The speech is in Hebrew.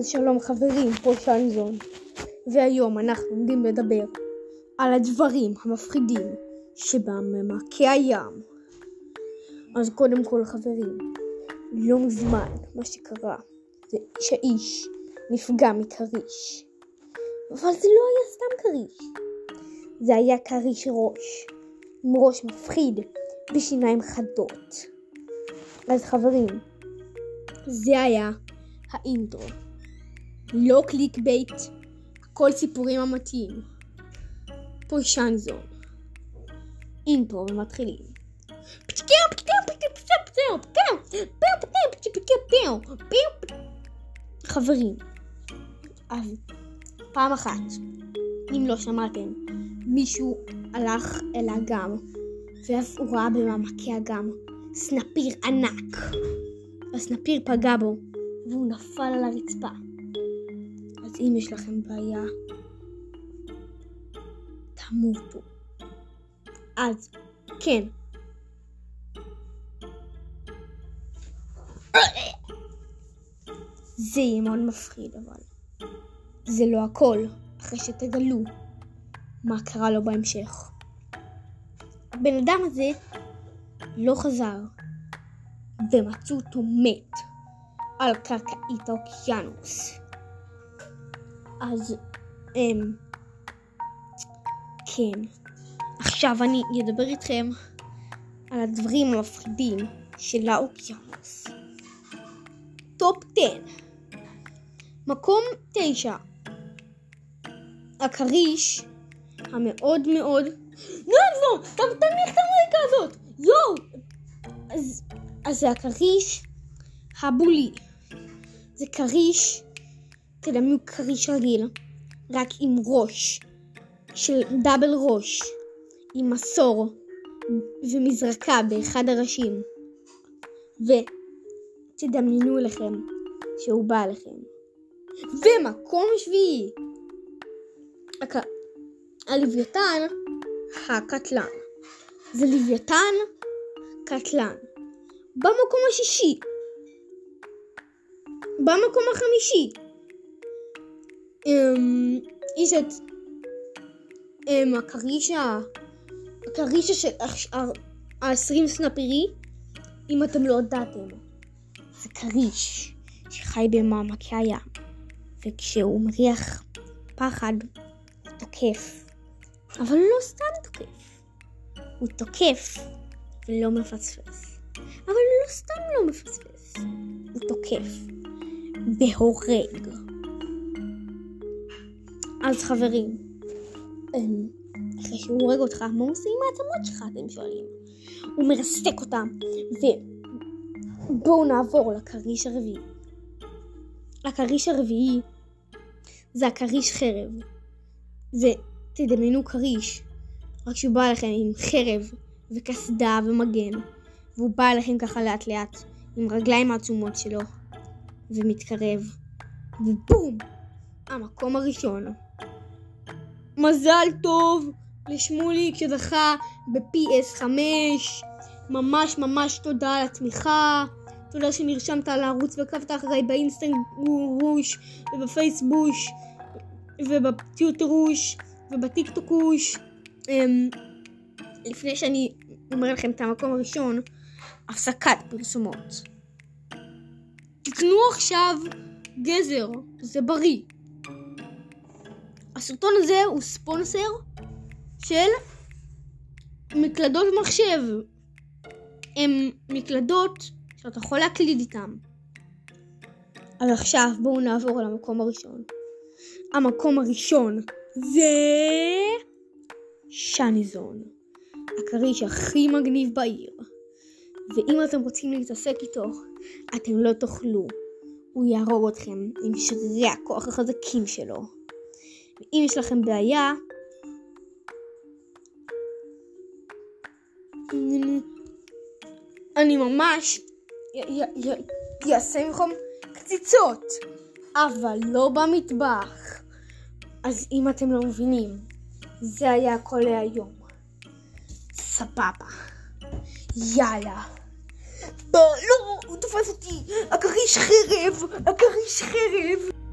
אז שלום חברים, פה שנזון, והיום אנחנו עומדים לדבר על הדברים המפחידים שבמעמקי הים. אז קודם כל חברים, לא מזמן מה שקרה זה שהאיש נפגע מכריש, אבל זה לא היה סתם כריש, זה היה כריש ראש, עם ראש מפחיד בשיניים חדות. אז חברים, זה היה האינטרו, לא קליק בייט, הכל סיפורים אמיתיים. פה שנזון, אינטרו ומתחילים. חברים, אז פעם אחת, אם לא שמעתם, מישהו הלך אל האגם, ואז הוא ראה במעמקי האגם סנפיר ענק. הסנפיר פגע בו והוא נפל על הרצפה. אז אם יש לכם בעיה, תמותו. אז כן, זה יהיה מאוד מפחיד, אבל זה לא הכל, אחרי שתגלו מה קרה לו בהמשך. הבן אדם הזה לא חזר, ומצאו אותו מת על קרקעית האוקיינוס. אז כן, עכשיו אני אדבר איתכם על הדברים המפחידים של האוקיינוס. טופ 10. מקום 9, הכריש המאוד מאוד נזון, תניח את המריקה הזאת, יואו. אז זה הכריש הבולי. זה כריש, תדמיו כריש רגיל, רק עם ראש, של דאבל ראש, עם מסור ומזרקה באחד הראשים. ותדמיינו לכם שהוא בא לכם. ומקום 7, הלוויתן הקטלן. זה לוויתן קטלן. במקום 6, במקום 5, יש את הכרישה של 20 סנפירי, אם אתם לא יודעתם. זה כריש שחי במעמקי הים, וכשהוא מריח פחד, הוא תוקף. אבל לא סתם תוקף, הוא תוקף ולא מפספס. אבל לא סתם לא מפספס, הוא תוקף והורג. אז חברים, אחרי שהוא הורג אותך, מה הוא עושה עם העצמות שלך, אתם שואלים? הוא מרסק אותם. ובואו נעבור לכריש הרביעי. הכריש הרביעי זה הכריש חרב. זה, תדמיינו כריש, רק שהוא בא לכם עם חרב וכסדה ומגן, והוא בא אליכם ככה לאט לאט עם רגליים העצומות שלו ומתקרב, ובום, המקום הראשון. מזל טוב לשמולי שזכה ב-PS5, ממש ממש תודה על התמיכה, תודה שנרשמת על הערוץ ועקבת אחריי באינסטגרוש ובפייסבוש ובטיוטרוש ובטיקטוקוש. לפני שאני אומר לכם את המקום הראשון, הפסקת פרסומות. תקנו עכשיו גזר, זה בריא. הסרטון הזה הוא ספונסר של מקלדות מחשב. הם מקלדות שאתה יכול להקליד איתם. אז עכשיו בואו נעבור למקום הראשון. המקום הראשון זה שנזון, הכריש הכי מגניב בעיר, ואם אתם רוצים להתעסק איתו, אתם לא תוכלו. הוא יהרוג אתכם עם שרירי הכוח החזקים שלו. ואם יש לכם בעיה, אני ממש אעשה מכם קציצות, אבל לא במטבח. אז אם אתם לא מבינים, זה היה הכל להיום. סבבה, יאללה, לא, הוא תופס אותי, הכריש חרב, הכריש חרב.